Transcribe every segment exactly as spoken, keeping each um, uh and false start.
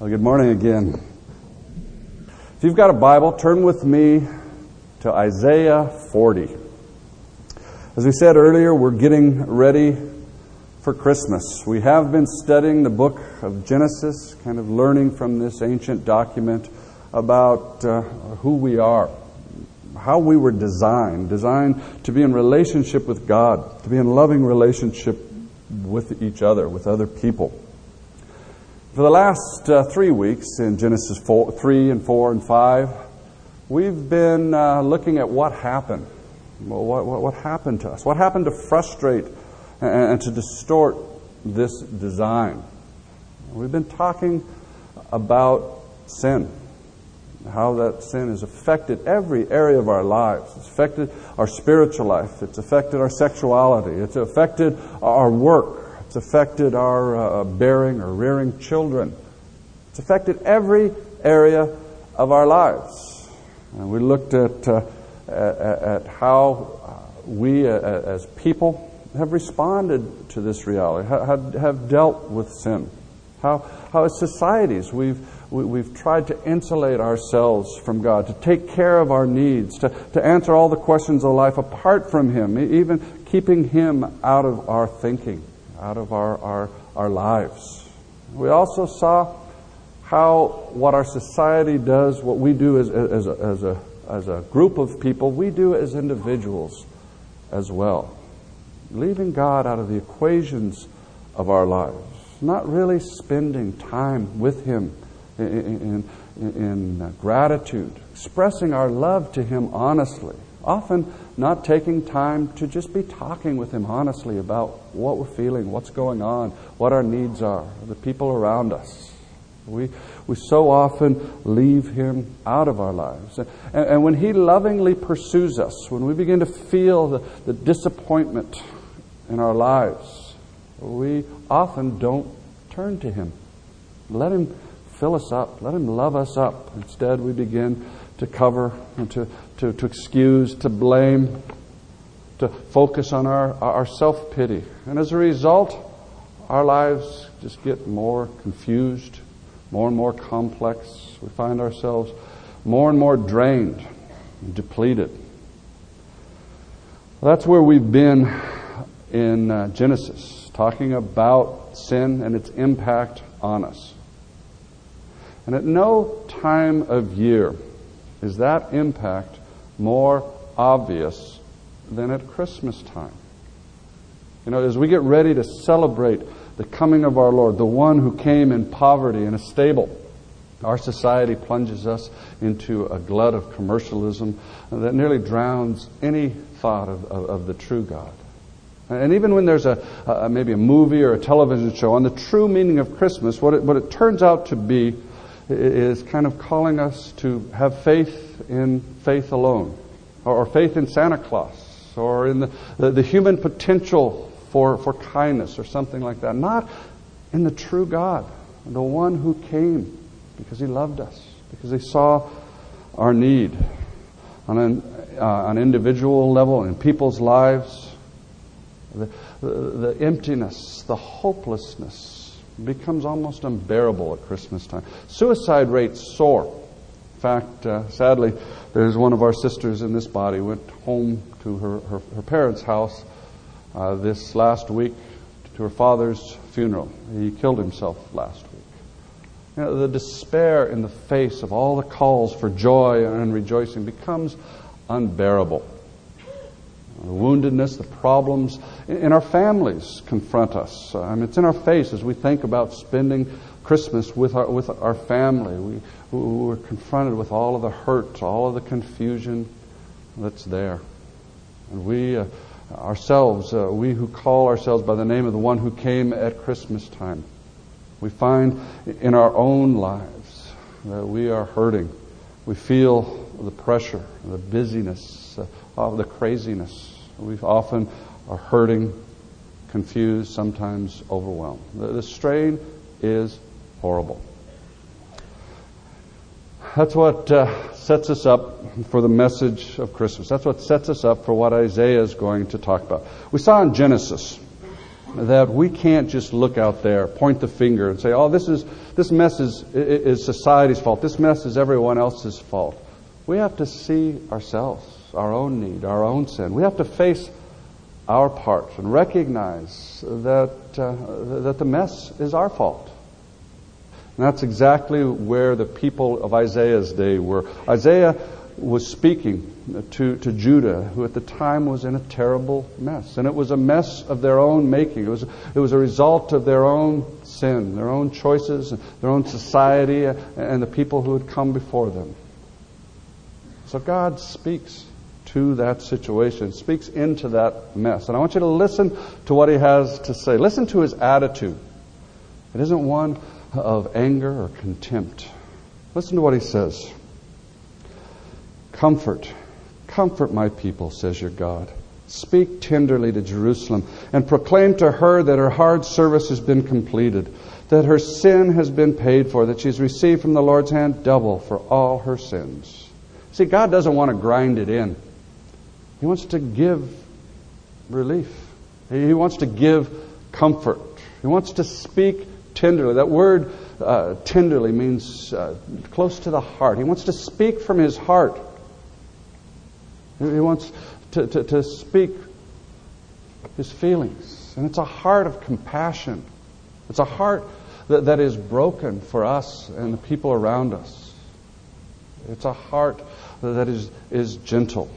Well, good morning again. If you've got a Bible, turn with me to Isaiah forty. As we said earlier, we're getting ready for Christmas. We have been studying the book of Genesis, kind of learning from this ancient document about uh, who we are, how we were designed, designed to be in relationship with God, to be in loving relationship with each other, with other people. For the last uh, three weeks in Genesis four, three and four and five, we've been uh, looking at what happened. Well, what, what, what happened to us? What happened to frustrate and, and to distort this design? We've been talking about sin, how that sin has affected every area of our lives. It's affected our spiritual life. It's affected our sexuality. It's affected our work. It's affected our uh, bearing or rearing children. It's affected every area of our lives. And we looked at uh, at, at how we uh, as people have responded to this reality, have, have dealt with sin, how how as societies we've we, we've tried to insulate ourselves from God, to take care of our needs, to, to answer all the questions of life apart from Him, even keeping Him out of our thinking, out of our, our our lives. We also saw how what our society does, what we do as as a, as a as a group of people, we do as individuals as well, leaving God out of the equations of our lives, not really spending time with Him in in, in gratitude, expressing our love to Him honestly. Often not taking time to just be talking with Him honestly about what we're feeling, what's going on, what our needs are, the people around us. We we so often leave Him out of our lives. And, and when He lovingly pursues us, when we begin to feel the, the disappointment in our lives, we often don't turn to Him. Let Him fill us up. Let Him love us up. Instead, we begin to cover and to, to, to excuse, to blame, to focus on our, our self-pity. And as a result, our lives just get more confused, more and more complex. We find ourselves more and more drained and depleted. Well, that's where we've been in uh, Genesis, talking about sin and its impact on us. And at no time of year is that impact more obvious than at Christmas time. You know, as we get ready to celebrate the coming of our Lord, the one who came in poverty in a stable, our society plunges us into a glut of commercialism that nearly drowns any thought of, of, of the true God. And even when there's a, a maybe a movie or a television show on the true meaning of Christmas, what it, what it turns out to be is kind of calling us to have faith in faith alone, or faith in Santa Claus, or in the, the, the human potential for, for kindness, or something like that. Not in the true God, the one who came because He loved us, because He saw our need on an, uh, on an individual level, in people's lives. The, the, the emptiness, the hopelessness, becomes almost unbearable at Christmas time. Suicide rates soar. In fact, uh, sadly, there's one of our sisters in this body went home to her, her, her parents' house uh, this last week to her father's funeral. He killed himself last week. You know, the despair in the face of all the calls for joy and rejoicing becomes unbearable. The woundedness, the problems in our families confront us. I mean, it's in our face as we think about spending Christmas with our with our family. We, we're confronted with all of the hurt, all of the confusion that's there. And we uh, ourselves, uh, we who call ourselves by the name of the one who came at Christmas time, we find in our own lives that we are hurting. We feel the pressure, the busyness, uh, of the craziness. We often are hurting, confused, sometimes overwhelmed. The, the strain is horrible. That's what uh, sets us up for the message of Christmas. That's what sets us up for what Isaiah is going to talk about. We saw in Genesis that we can't just look out there, point the finger, and say, oh, this is this mess is, is society's fault. This mess is everyone else's fault. We have to see ourselves, our own need, our own sin. We have to face our part and recognize that uh, that the mess is our fault. And that's exactly where the people of Isaiah's day were. Isaiah was speaking to, to Judah, who at the time was in a terrible mess. And it was a mess of their own making. It was it was a result of their own sin, their own choices, their own society, and the people who had come before them. So God speaks to that situation, speaks into that mess. And I want you to listen to what he has to say. Listen to his attitude. It isn't one of anger or contempt. Listen to what he says. Comfort, comfort my people, says your God. Speak tenderly to Jerusalem and proclaim to her that her hard service has been completed, that her sin has been paid for, that she's received from the Lord's hand double for all her sins. See, God doesn't want to grind it in. He wants to give relief. He wants to give comfort. He wants to speak tenderly. That word uh, tenderly means uh, close to the heart. He wants to speak from his heart. He wants to, to, to speak his feelings. And it's a heart of compassion. It's a heart that, that is broken for us and the people around us. It's a heart that is, is gentle.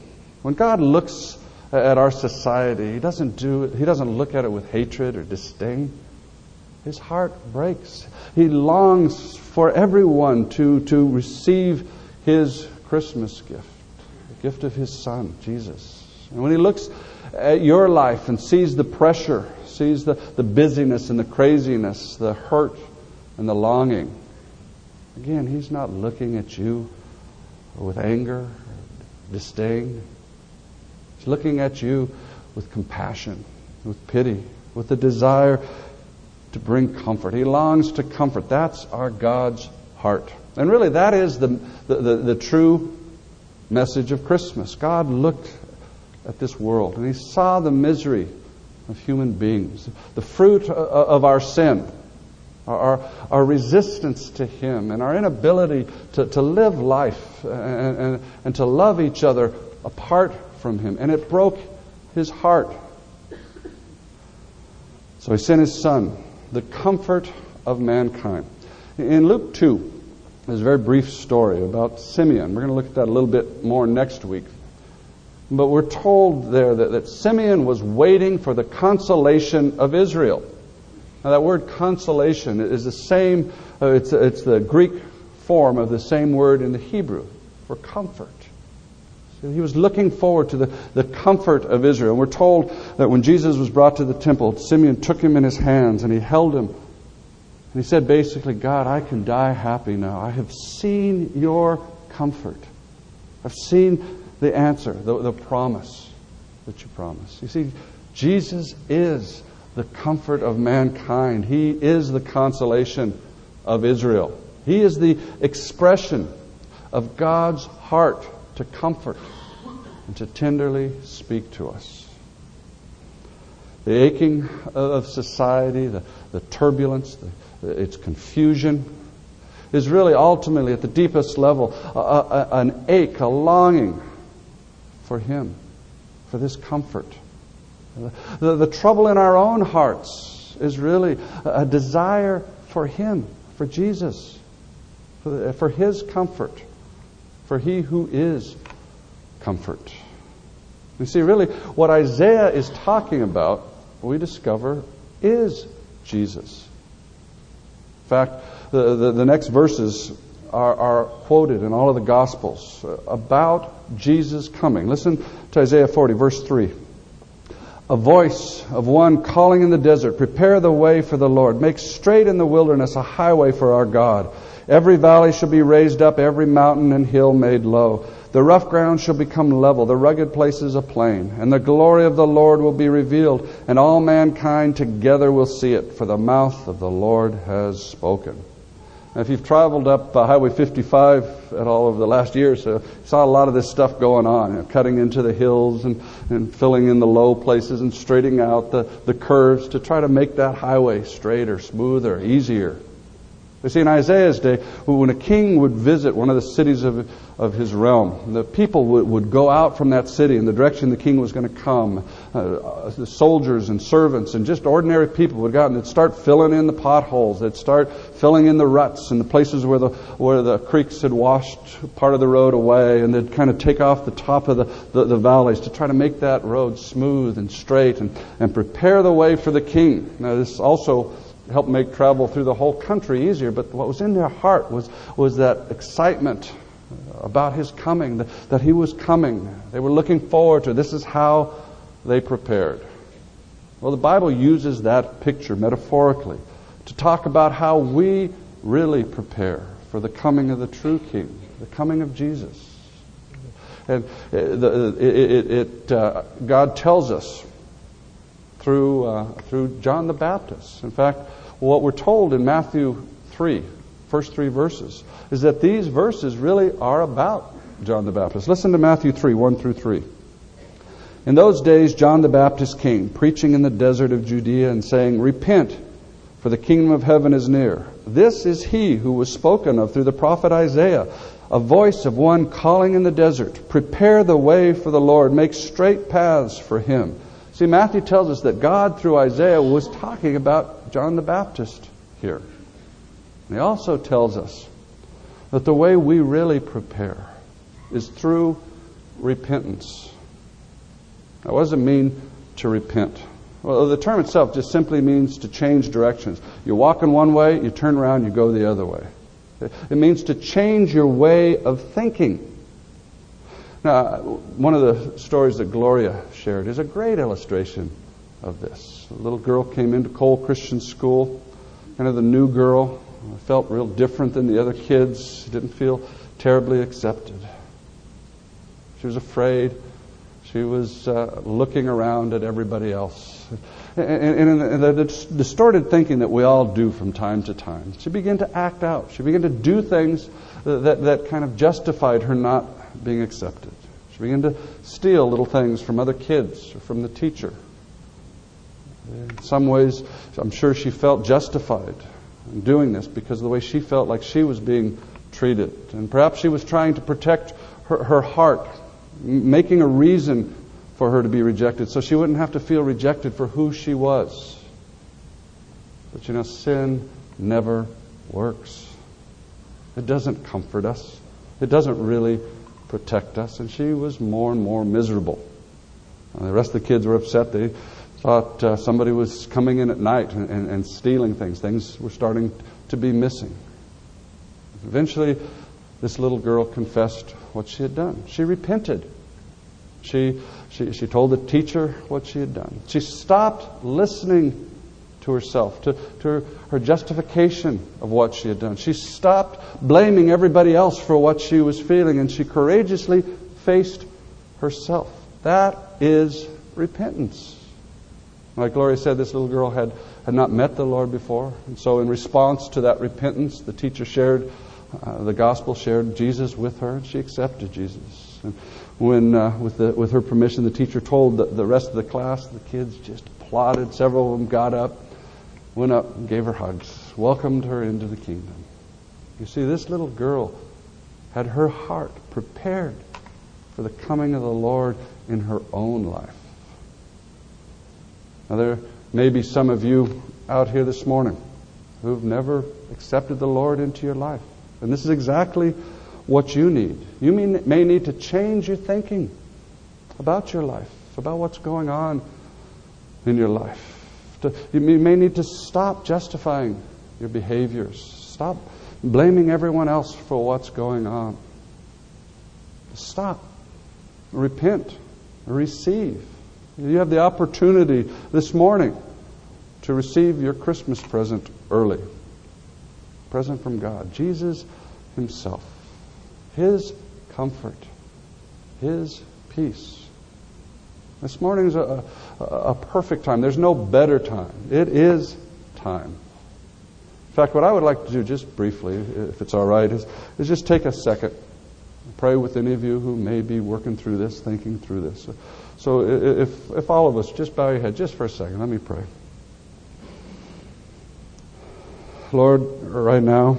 When God looks at our society, He doesn't do He doesn't look at it with hatred or disdain. His heart breaks. He longs for everyone to, to receive His Christmas gift. Gift of His Son, Jesus. And when He looks at your life and sees the pressure, sees the, the busyness and the craziness, the hurt and the longing, again, He's not looking at you with anger, disdain. He's looking at you with compassion, with pity, with the desire to bring comfort. He longs to comfort. That's our God's heart. And really, that is the the, the, the true message of Christmas. God looked at this world and He saw the misery of human beings, the fruit of our sin, our, our resistance to Him, and our inability to, to live life and, and, and to love each other apart from Him. And it broke His heart. So He sent His Son, the comfort of mankind. In Luke two, there's a very brief story about Simeon. We're going to look at that a little bit more next week. But we're told there that, that Simeon was waiting for the consolation of Israel. Now that word consolation is the same, uh, it's, it's the Greek form of the same word in the Hebrew for comfort. So he was looking forward to the, the comfort of Israel. And we're told that when Jesus was brought to the temple, Simeon took him in his hands and he held him. And he said basically, God, I can die happy now. I have seen your comfort. I've seen the answer, the, the promise that you promised. You see, Jesus is the comfort of mankind. He is the consolation of Israel. He is the expression of God's heart to comfort and to tenderly speak to us. The aching of society, the, the turbulence, the its confusion, is really ultimately at the deepest level a, a, an ache, a longing for Him, for this comfort. The, the, the trouble in our own hearts is really a, a desire for Him, for Jesus, for, the, for His comfort, for He who is comfort. You see, really, what Isaiah is talking about, we discover, is Jesus. In fact, the, the, the next verses are, are quoted in all of the Gospels about Jesus' coming. Listen to Isaiah forty, verse three. A voice of one calling in the desert, prepare the way for the Lord. Make straight in the wilderness a highway for our God. Every valley shall be raised up, every mountain and hill made low. The rough ground shall become level, the rugged places a plain. And the glory of the Lord will be revealed, and all mankind together will see it, for the mouth of the Lord has spoken. Now, if you've traveled up uh, Highway fifty-five at all over the last year or so, you saw a lot of this stuff going on, you know, cutting into the hills and, and filling in the low places and straightening out the, the curves to try to make that highway straighter, smoother, easier. You see, in Isaiah's day, when a king would visit one of the cities of, of his realm, the people would, would go out from that city in the direction the king was going to come. Uh, the soldiers and servants and just ordinary people would go out and they'd start filling in the potholes. They'd start filling in the ruts and the places where the where the creeks had washed part of the road away, and they'd kind of take off the top of the, the, the valleys to try to make that road smooth and straight and, and prepare the way for the king. Now, this also help make travel through the whole country easier, but what was in their heart was was that excitement about his coming, that, that he was coming. They were looking forward to it. This is how they prepared. Well, the Bible uses that picture metaphorically to talk about how we really prepare for the coming of the true king, the coming of Jesus. And it, it, it uh, God tells us through uh, through John the Baptist. In fact, what we're told in Matthew three, first three verses, is that these verses really are about John the Baptist. Listen to Matthew three, one through three. In those days, John the Baptist came, preaching in the desert of Judea and saying, "Repent, for the kingdom of heaven is near. This is he who was spoken of through the prophet Isaiah, a voice of one calling in the desert, 'Prepare the way for the Lord, make straight paths for him.'" See, Matthew tells us that God, through Isaiah, was talking about John the Baptist here. And he also tells us that the way we really prepare is through repentance. Now, what does it mean to repent? Well, the term itself just simply means to change directions. You're walking one way, you turn around, you go the other way. It means to change your way of thinking. Now, one of the stories that Gloria shared is a great illustration of this. A little girl came into Cole Christian School, kind of the new girl, felt real different than the other kids, didn't feel terribly accepted. She was afraid. She was uh, looking around at everybody else. And, and, and the distorted thinking that we all do from time to time, she began to act out. She began to do things that, that kind of justified her not being accepted. She began to steal little things from other kids or from the teacher. In some ways, I'm sure she felt justified in doing this because of the way she felt like she was being treated. And perhaps she was trying to protect her, her heart, making a reason for her to be rejected so she wouldn't have to feel rejected for who she was. But you know, sin never works. It doesn't comfort us. It doesn't really protect us, and she was more and more miserable. And the rest of the kids were upset. They thought uh, somebody was coming in at night and, and, and stealing things. Things were starting to be missing. Eventually, this little girl confessed what she had done. She repented. She, she, she told the teacher what she had done. She stopped listening to herself, to, to her, her justification of what she had done. She stopped blaming everybody else for what she was feeling, and she courageously faced herself. That is repentance. Like Gloria said, this little girl had, had not met the Lord before, and so in response to that repentance, the teacher shared, uh, the gospel shared Jesus with her, and she accepted Jesus. And when, uh, with, the, with her permission, the teacher told the, the rest of the class, the kids just applauded. Several of them got up, went up and gave her hugs, welcomed her into the kingdom. You see, this little girl had her heart prepared for the coming of the Lord in her own life. Now, there may be some of you out here this morning who've never accepted the Lord into your life. And this is exactly what you need. You may need to change your thinking about your life, about what's going on in your life. To, you may need to stop justifying your behaviors. Stop blaming everyone else for what's going on. Stop. Repent. Receive. You have the opportunity this morning to receive your Christmas present early. Present from God. Jesus himself. His comfort. His peace. This morning is a, a, a perfect time. There's no better time. It is time. In fact, what I would like to do, just briefly, if it's all right, is, is just take a second. Pray with any of you who may be working through this, thinking through this. So, so if, if all of us, just bow your head just for a second. Let me pray. Lord, right now,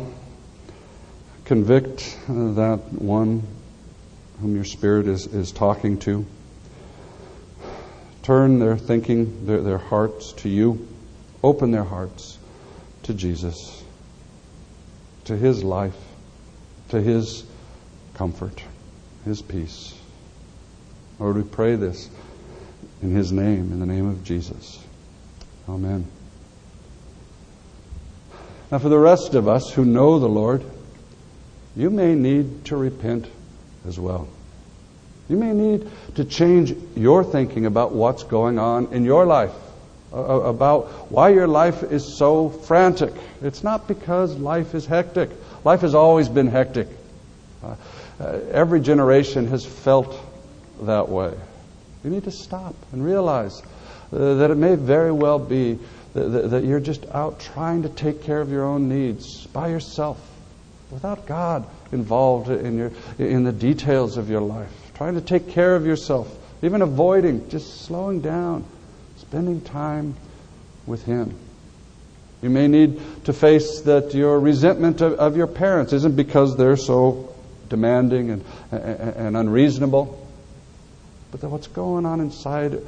convict that one whom your Spirit is, is talking to. Turn their thinking, their, their hearts to you. Open their hearts to Jesus, to his life, to his comfort, his peace. Lord, we pray this in his name, in the name of Jesus. Amen. Now, for the rest of us who know the Lord, you may need to repent as well. You may need to change your thinking about what's going on in your life, about why your life is so frantic. It's not because life is hectic. Life has always been hectic. Uh, every generation has felt that way. You need to stop and realize uh, that it may very well be that, that, that you're just out trying to take care of your own needs by yourself, without God involved in your in the details of your life, trying to take care of yourself, even avoiding, just slowing down, spending time with him. You may need to face that your resentment of, of your parents isn't because they're so demanding and, and, and unreasonable, but that what's going on inside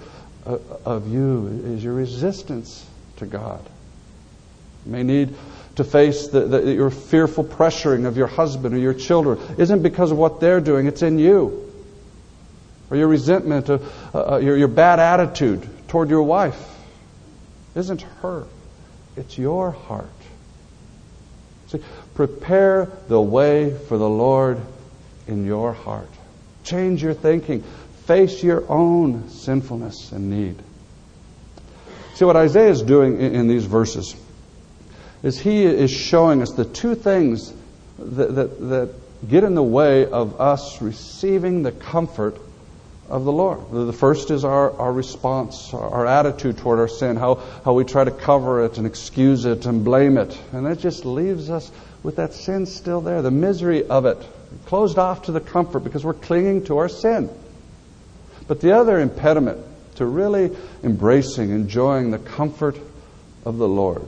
of you is your resistance to God. You may need to face the, the, your fearful pressuring of your husband or your children isn't because of what they're doing, it's in you. Or your resentment, of, uh, your, your bad attitude toward your wife isn't her, it's your heart. See, prepare the way for the Lord in your heart. Change your thinking. Face your own sinfulness and need. See, what Isaiah is doing in, in these verses is he is showing us the two things that, that, that get in the way of us receiving the comfort of the Lord. The first is our, our response, our attitude toward our sin, how, how we try to cover it and excuse it and blame it. And that just leaves us with that sin still there, the misery of it, closed off to the comfort because we're clinging to our sin. But the other impediment to really embracing, enjoying the comfort of the Lord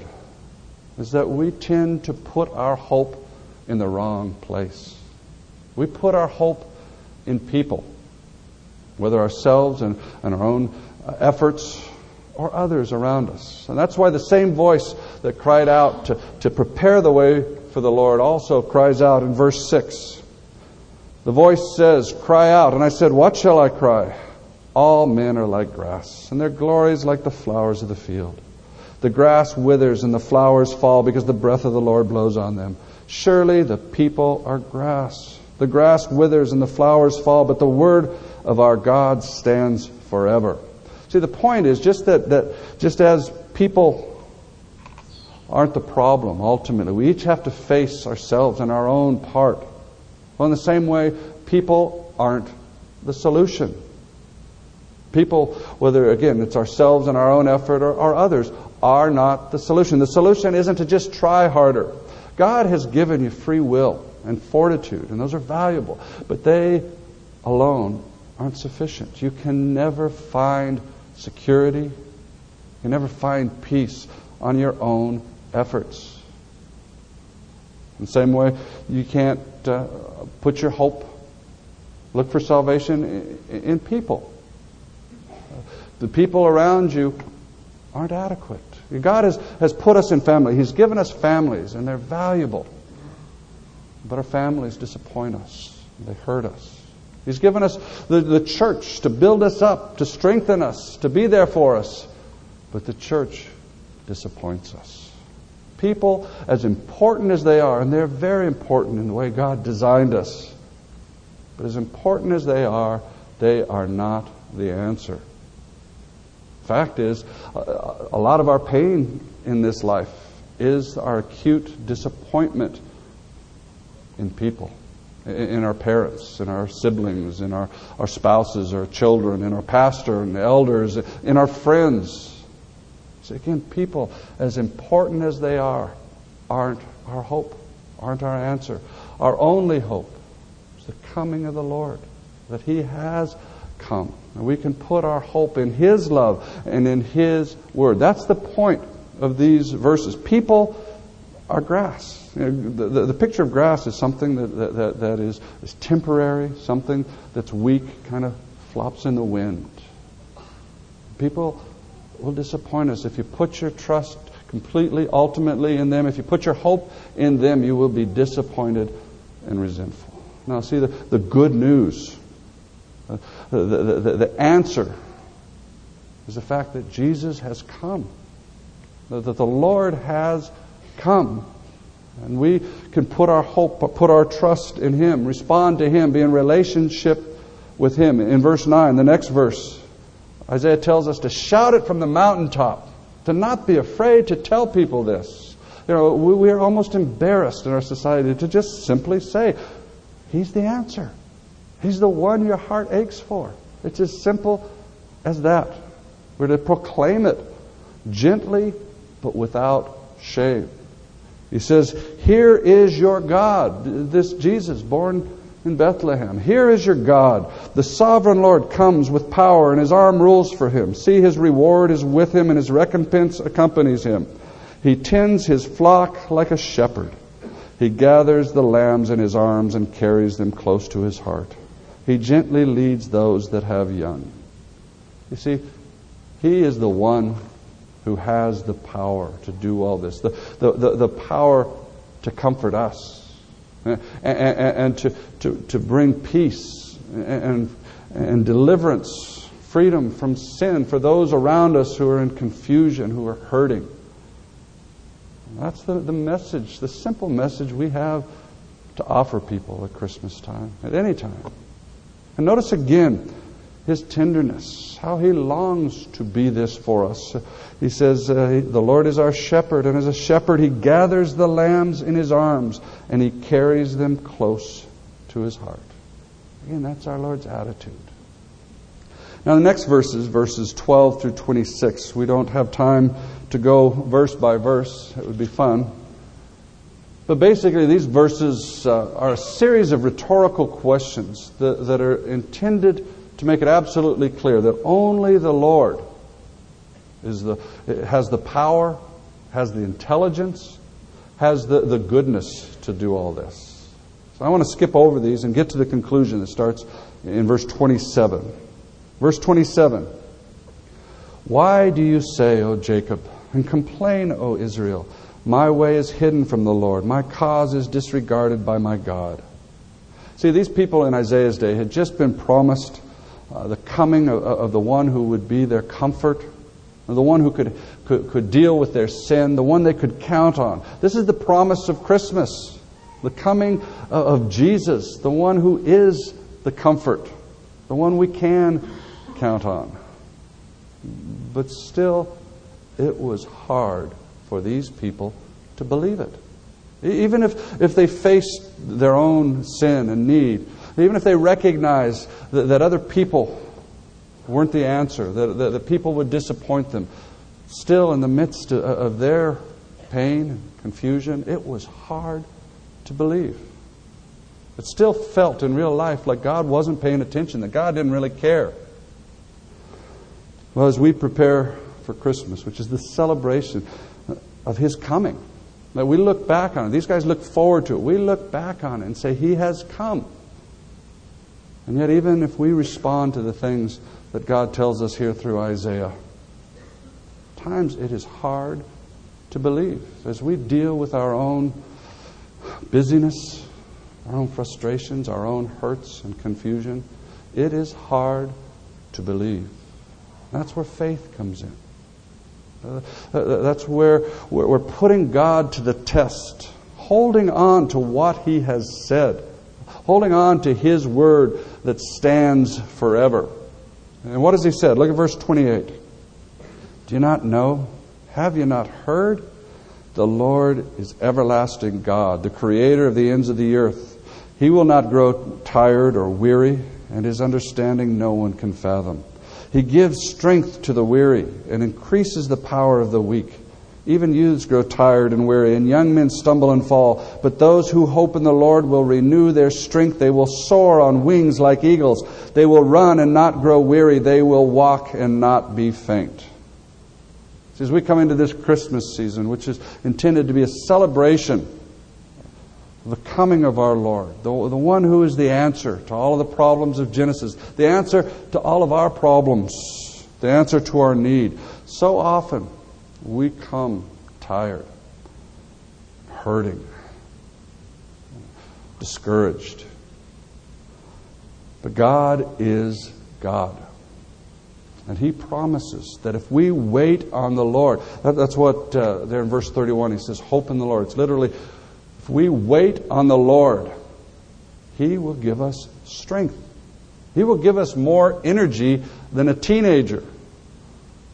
is that we tend to put our hope in the wrong place. We put our hope in people, whether ourselves and, and our own efforts or others around us. And that's why the same voice that cried out to, to prepare the way for the Lord also cries out in verse six. The voice says, "Cry out." And I said, "What shall I cry? All men are like grass, and their glory is like the flowers of the field. The grass withers and the flowers fall because the breath of the Lord blows on them. Surely the people are grass. The grass withers and the flowers fall, but the word of our God stands forever." See, the point is just that, that just as people aren't the problem, ultimately, we each have to face ourselves and our own part. Well, in the same way, people aren't the solution. People, whether, again, it's ourselves and our own effort or, or others, are not the solution. The solution isn't to just try harder. God has given you free will and fortitude, and those are valuable, but they alone aren't sufficient. You can never find security. You can never find peace on your own efforts. In the same way, you can't uh, put your hope, look for salvation in, in people. The people around you aren't adequate. God has, has put us in family. He's given us families, and they're valuable. But our families disappoint us. They hurt us. He's given us the, the church to build us up, to strengthen us, to be there for us. But the church disappoints us. People, as important as they are, and they're very important in the way God designed us, but as important as they are, they are not the answer. Fact is, a lot of our pain in this life is our acute disappointment in people, in our parents, in our siblings, in our, our spouses, our children, in our pastor and elders, in our friends. So again, people, as important as they are, aren't our hope, aren't our answer. Our only hope is the coming of the Lord, that He has come. And we can put our hope in His love and in His word. That's the point of these verses. People are grass. You know, the, the, the picture of grass is something that, that, that, that is, is temporary, something that's weak, kind of flops in the wind. People will disappoint us. If you put your trust completely, ultimately in them, if you put your hope in them, you will be disappointed and resentful. Now, see, the, the good news, uh, the, the, the, the answer is the fact that Jesus has come, that, that the Lord has come. And we can put our hope, put our trust in Him, respond to Him, be in relationship with Him. In verse nine, the next verse, Isaiah tells us to shout it from the mountaintop, to not be afraid to tell people this. You know, we, we are almost embarrassed in our society to just simply say, He's the answer. He's the one your heart aches for. It's as simple as that. We're to proclaim it gently, but without shame. He says, here is your God, this Jesus born in Bethlehem. Here is your God. The sovereign Lord comes with power, and His arm rules for Him. See, His reward is with Him, and His recompense accompanies Him. He tends His flock like a shepherd. He gathers the lambs in His arms and carries them close to His heart. He gently leads those that have young. You see, He is the one who has the power to do all this, the the, the, the power to comfort us and, and, and to, to, to bring peace and, and deliverance, freedom from sin for those around us who are in confusion, who are hurting. That's the, the message, the simple message we have to offer people at Christmas time, at any time. And notice again, His tenderness, how He longs to be this for us. He says, uh, the Lord is our shepherd, and as a shepherd He gathers the lambs in His arms, and He carries them close to His heart. Again, that's our Lord's attitude. Now the next verses, verses twelve through twenty-six. We don't have time to go verse by verse. It would be fun. But basically, these verses uh, are a series of rhetorical questions that, that are intended to make it absolutely clear that only the Lord is the has the power, has the intelligence, has the, the goodness to do all this. So I want to skip over these and get to the conclusion that starts in verse twenty-seven. Verse twenty-seven. Why do you say, O Jacob, and complain, O Israel? My way is hidden from the Lord. My cause is disregarded by my God. See, these people in Isaiah's day had just been promised Uh, the coming of, of the one who would be their comfort, the one who could, could could deal with their sin, the one they could count on. This is the promise of Christmas, the coming of Jesus, the one who is the comfort, the one we can count on. But still, it was hard for these people to believe it. Even if, if they faced their own sin and need, even if they recognized that, that other people weren't the answer, that, that, that people would disappoint them, still in the midst of, of their pain and confusion, it was hard to believe. It still felt in real life like God wasn't paying attention, that God didn't really care. Well, as we prepare for Christmas, which is the celebration of His coming, that we look back on it. These guys look forward to it. We look back on it and say, He has come. And yet, even if we respond to the things that God tells us here through Isaiah, at times it is hard to believe. As we deal with our own busyness, our own frustrations, our own hurts and confusion, it is hard to believe. That's where faith comes in. Uh, that's where we're putting God to the test, holding on to what He has said, holding on to His word that stands forever. And what has He said? Look at verse twenty-eight. Do you not know? Have you not heard? The Lord is everlasting God, the creator of the ends of the earth. He will not grow tired or weary, and His understanding no one can fathom. He gives strength to the weary and increases the power of the weak. Even youths grow tired and weary, and young men stumble and fall. But those who hope in the Lord will renew their strength. They will soar on wings like eagles. They will run and not grow weary. They will walk and not be faint. As we come into this Christmas season, which is intended to be a celebration of the coming of our Lord, the, the one who is the answer to all of the problems of Genesis, the answer to all of our problems, the answer to our need. So often, we come tired, hurting, discouraged. But God is God. And He promises that if we wait on the Lord, that, that's what uh, there in verse thirty-one, He says, hope in the Lord. It's literally, if we wait on the Lord, He will give us strength. He will give us more energy than a teenager.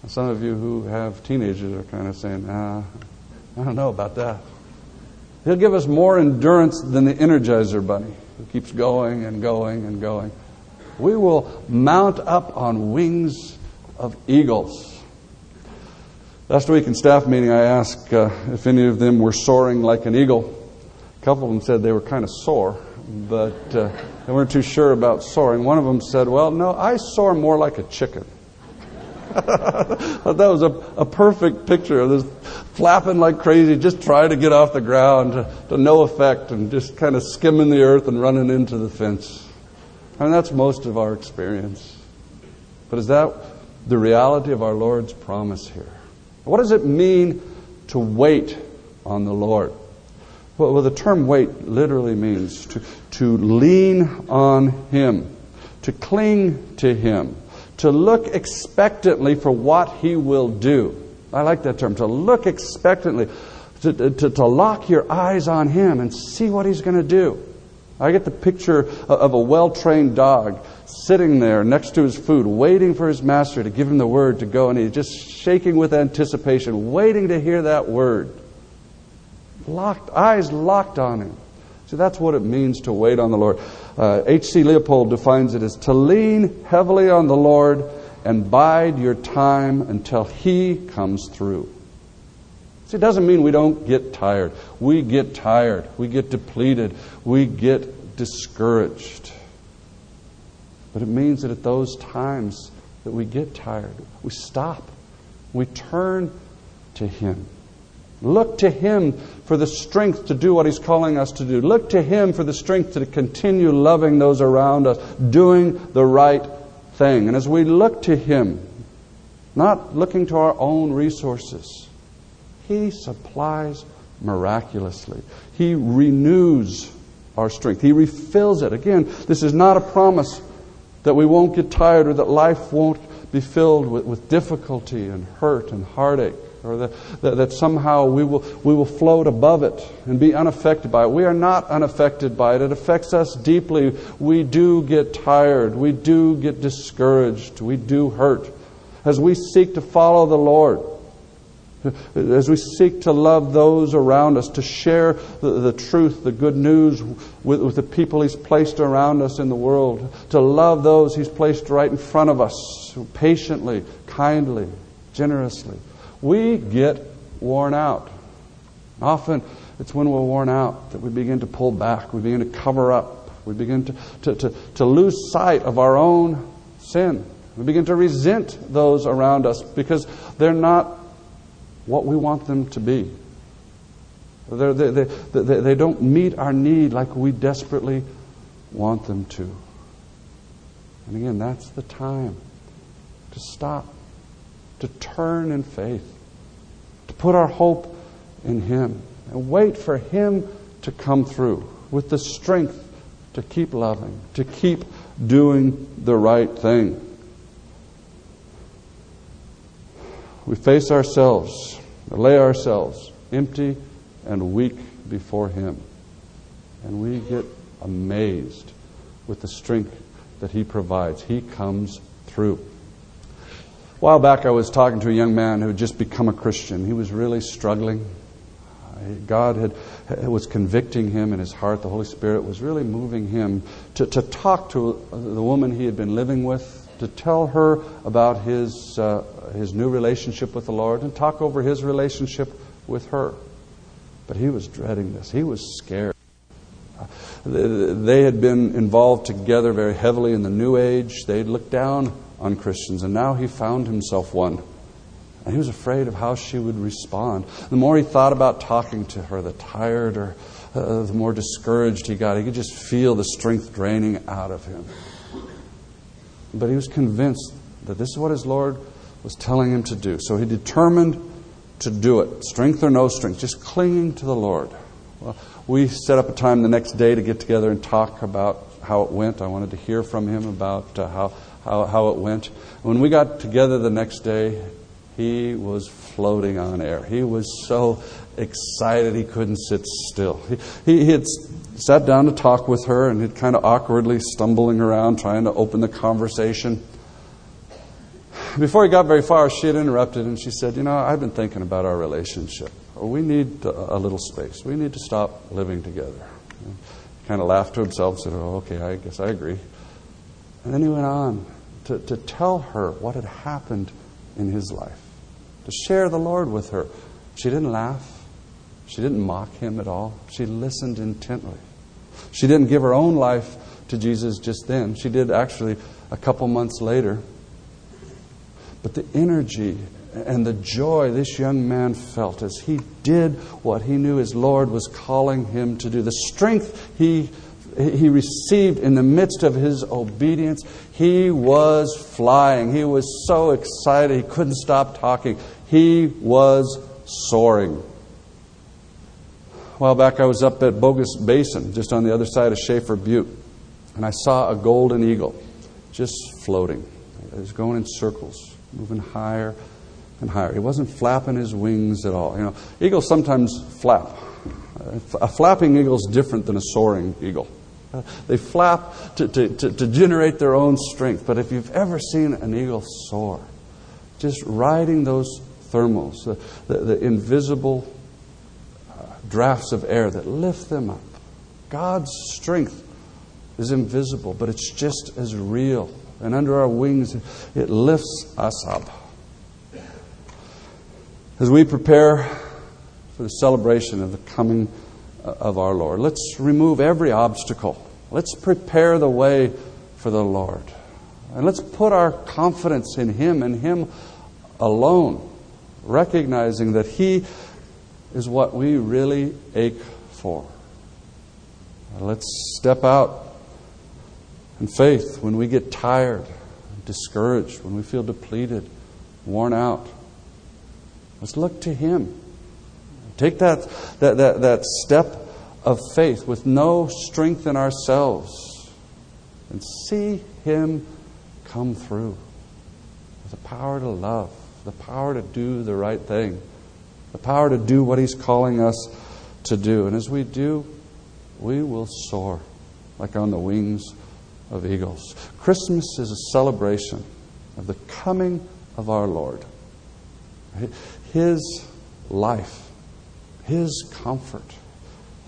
Some of you who have teenagers are kind of saying, ah, I don't know about that. He'll give us more endurance than the Energizer bunny, who keeps going and going and going. We will mount up on wings of eagles. Last week in staff meeting, I asked uh, if any of them were soaring like an eagle. A couple of them said they were kind of sore, but uh, they weren't too sure about soaring. One of them said, well, no, I soar more like a chicken. That was a, a perfect picture of this flapping like crazy, just trying to get off the ground to, to no effect, and just kind of skimming the earth and running into the fence. I mean, that's most of our experience. But is that the reality of our Lord's promise here? What does it mean to wait on the Lord? Well, the term wait literally means to, to lean on Him, to cling to Him, to look expectantly for what He will do. I like that term, to look expectantly, to, to, to lock your eyes on Him and see what He's going to do. I get the picture of a well-trained dog sitting there next to his food, waiting for his master to give him the word to go, and he's just shaking with anticipation, waiting to hear that word. Locked, eyes locked on Him. See, that's what it means to wait on the Lord. Uh, H C Leopold defines it as to lean heavily on the Lord and bide your time until He comes through. See, it doesn't mean we don't get tired. We get tired. We get depleted. We get discouraged. But it means that at those times that we get tired, we stop. We turn to Him. Look to Him for the strength to do what He's calling us to do. Look to Him for the strength to continue loving those around us, doing the right thing. And as we look to Him, not looking to our own resources, He supplies miraculously. He renews our strength. He refills it. Again, this is not a promise that we won't get tired or that life won't be filled with, with difficulty and hurt and heartache, or that, that, that somehow we will, we will float above it and be unaffected by it. We are not unaffected by it. It affects us deeply. We do get tired. We do get discouraged. We do hurt. As we seek to follow the Lord, as we seek to love those around us, to share the, the truth, the good news with, with the people He's placed around us in the world, to love those He's placed right in front of us, patiently, kindly, generously, we get worn out. Often it's when we're worn out that we begin to pull back, we begin to cover up, we begin to, to, to, to lose sight of our own sin. We begin to resent those around us because they're not what we want them to be. They, they, they, they don't meet our need like we desperately want them to. And again, that's the time to stop, to turn in faith, to put our hope in Him, and wait for Him to come through with the strength to keep loving, to keep doing the right thing. We face ourselves, lay ourselves empty and weak before Him. And we get amazed with the strength that He provides. He comes through. A while back I was talking to a young man who had just become a Christian. He was really struggling. God had was convicting him in his heart. The Holy Spirit was really moving him to, to talk to the woman he had been living with, to tell her about his uh, his new relationship with the Lord, and talk over his relationship with her. But he was dreading this. He was scared. They had been involved together very heavily in the New Age. They had looked down on Christians, and now he found himself one. And he was afraid of how she would respond. The more he thought about talking to her, the tireder, uh, the more discouraged he got. He could just feel the strength draining out of him. But he was convinced that this is what his Lord was telling him to do. So he determined to do it, strength or no strength, just clinging to the Lord. Well, we set up a time the next day to get together and talk about how it went. I wanted to hear from him about uh, how, how, how it went. When we got together the next day, he was floating on air. He was so excited he couldn't sit still. He, he, he had sat down to talk with her and had kind of awkwardly stumbling around trying to open the conversation. Before he got very far, she had interrupted and she said, you know, I've been thinking about our relationship. We need a little space. We need to stop living together. And he kind of laughed to himself and said, oh, okay, I guess I agree. And then he went on to, to tell her what had happened in his life, to share the Lord with her. She didn't laugh. She didn't mock him at all. She listened intently. She didn't give her own life to Jesus just then. She did actually a couple months later. But the energy and the joy this young man felt as he did what he knew his Lord was calling him to do, the strength he he received in the midst of his obedience, he was flying. He was so excited he couldn't stop talking. He was soaring. A while back I was up at Bogus Basin, just on the other side of Schaefer Butte, and I saw a golden eagle just floating. It was going in circles, moving higher and higher. He wasn't flapping his wings at all. You know, eagles sometimes flap. A flapping eagle is different than a soaring eagle. They flap to, to, to, to generate their own strength. But if you've ever seen an eagle soar, just riding those thermals, the, the, the invisible drafts of air that lift them up. God's strength is invisible, but it's just as real. And under our wings, it lifts us up. As we prepare for the celebration of the coming of our Lord, let's remove every obstacle. Let's prepare the way for the Lord. And let's put our confidence in Him and Him alone, recognizing that He is what we really ache for. Let's step out in faith, when we get tired, discouraged, when we feel depleted, worn out, let's look to Him. Take that, that, that, that step of faith with no strength in ourselves and see Him come through with the power to love, the power to do the right thing, the power to do what He's calling us to do. And as we do, we will soar like on the wings of eagles. Christmas is a celebration of the coming of our Lord. His life, His comfort,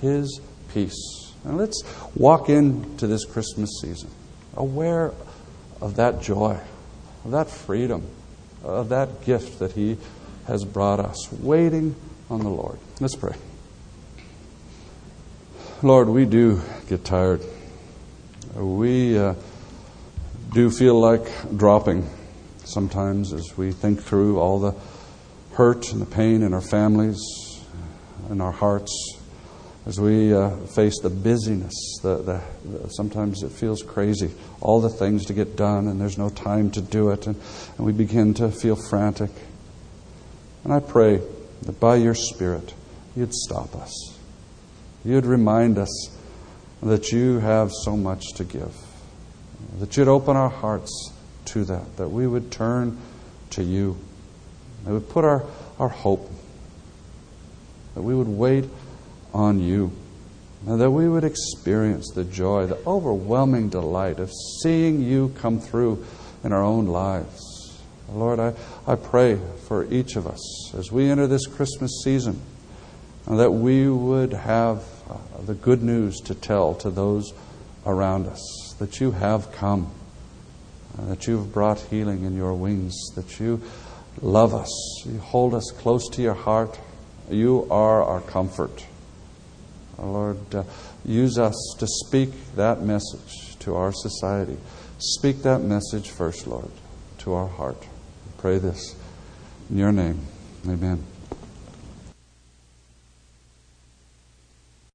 His peace. And let's walk into this Christmas season aware of that joy, of that freedom, of that gift that He has brought us, waiting on the Lord. Let's pray. Lord, we do get tired. We uh, do feel like dropping sometimes as we think through all the hurt and the pain in our families, in our hearts, as we uh, face the busyness. The, the, the, sometimes it feels crazy, all the things to get done and there's no time to do it, and, and we begin to feel frantic. And I pray that by Your Spirit, You'd stop us. You'd remind us that You have so much to give, that You'd open our hearts to that, that we would turn to You, that we would put our, our hope, that we would wait on You, and that we would experience the joy, the overwhelming delight of seeing You come through in our own lives. Lord, I, I pray for each of us as we enter this Christmas season, that we would have Uh, the good news to tell to those around us, that You have come, uh, that You've brought healing in Your wings, that You love us, You hold us close to Your heart, You are our comfort. Our Lord, uh, use us to speak that message to our society. Speak that message first, Lord, to our heart. We pray this in your name. Amen.